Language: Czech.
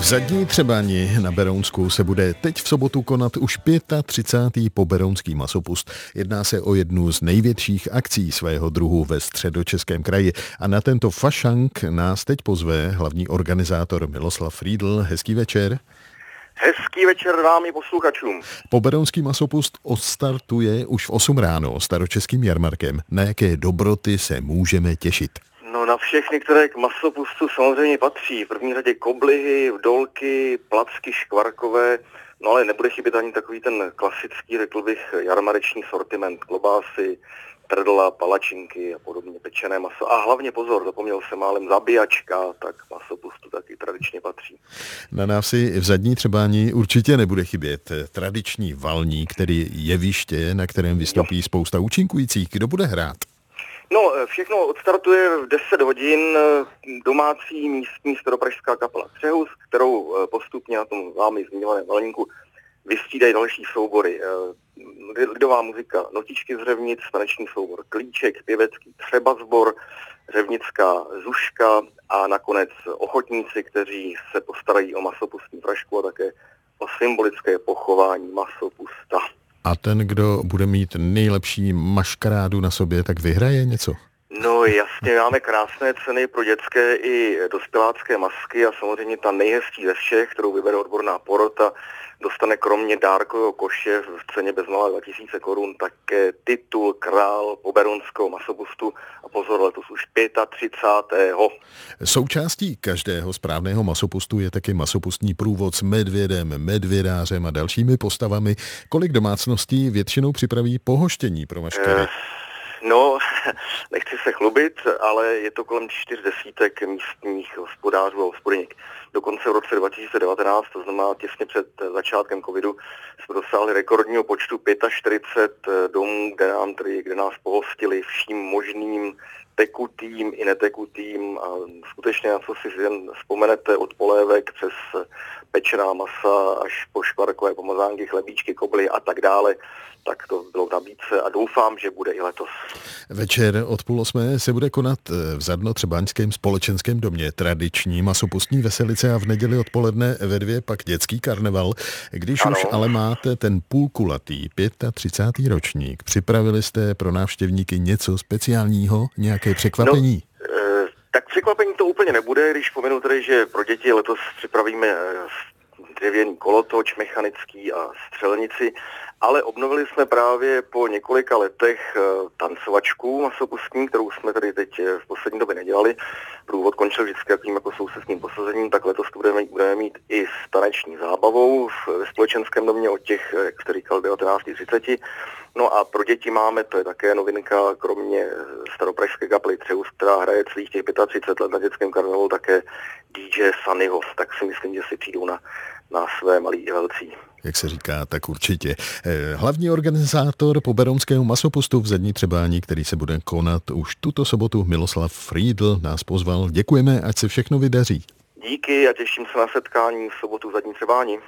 V Zadní Třebání na Berounsku se bude teď v sobotu konat už 35. Poberounský masopust. Jedná se o jednu z největších akcí svého druhu ve Středočeském kraji a na tento fašank nás teď pozve hlavní organizátor Miloslav Friedl. Hezký večer. Hezký večer vám i posluchačům. Poberounský masopust odstartuje už v 8 ráno staročeským jarmarkem. Na jaké dobroty se můžeme těšit? No na všechny, které k masopustu samozřejmě patří. V první řadě koblihy, dolky, placky škvarkové, no ale nebude chybět ani takový ten klasický, řekl bych, jarmareční sortiment, klobásy, trdla, palačinky a podobně, pečené maso. A hlavně pozor, zapomněl jsem málem, zabíjačka, tak masopustu taky tradičně patří. Na nás si v Zadní Třebání určitě nebude chybět tradiční valník, tedy jeviště, na kterém vystoupí spousta účinkujících. Kdo bude hrát? No, všechno odstartuje v 10 hodin domácí místní staropražská kapela Třehuš, kterou postupně na tom vámi zmiňovaném valníku vystřídají další soubory. Lidová muzika Notičky z Řevnic, taneční soubor Klíček, pěvecký Třebazbor, Řevnická zuška a nakonec ochotníci, kteří se postarají o masopustní prašku a také o symbolické pochování masopusta. A ten, kdo bude mít nejlepší maškarádu na sobě, tak vyhraje něco? No jasně, máme krásné ceny pro dětské i dospělácké masky a samozřejmě ta nejhezčí ze všech, kterou vybere odborná porota, dostane kromě dárkového koše v ceně bezmála 2000 korun také titul král Poberounského masopustu a pozor, letos už 35. Součástí každého správného masopustu je taky masopustní průvod s medvědem, medvědářem a dalšími postavami. Kolik domácností většinou připraví pohoštění pro maškary? No, nechci se chlubit, ale je to kolem 4 desítek místních hospodářů a hospodyněk. Dokonce v roce 2019, to znamená těsně před začátkem covidu, jsme dosáhli rekordního počtu 45 domů, kde nás pohostili vším možným tekutým i netekutým a skutečně na co si jen vzpomenete od polévek přes pečená masa až po škvarkové pomazánky, chlebíčky, koblihy a tak dále, tak to bylo v nabídce a doufám, že bude i letos. Večer od 7:30 se bude konat v Zadnotřebáňském společenském domě tradiční masopustní veselice a v neděli odpoledne ve 2 pak dětský karneval. Když ano. Už ale máte ten půlkulatý 35. ročník, připravili jste pro návštěvníky něco speciálního, nějaké překvapení? No, tak překvapení to úplně nebude, když pomenu tedy, že pro děti letos připravíme dřevěný kolotoč, mechanický a střelnici, ale obnovili jsme právě po několika letech tancovačku masopustní, kterou jsme tady teď v poslední době nedělali. Průvod končil vždycky jakým jako sousedním posazením, tak letos to budeme mít i s taneční zábavou ve společenském domě od těch, jak jste říkal, 19:30. No a pro děti máme, to je také novinka, kromě staropražské kapely Třehuš, která hraje celých těch 35 let na dětském karnevalu, také DJ Sanyos, tak si myslím, že si přijdou na své malý i velcí. Jak se říká, tak určitě. Hlavní organizátor Poberounského masopustu v Zadní Třebání, který se bude konat už tuto sobotu, Miloslav Friedl, nás pozval. Děkujeme, ať se všechno vydaří. Díky a těším se na setkání v sobotu v Zadní Třebání.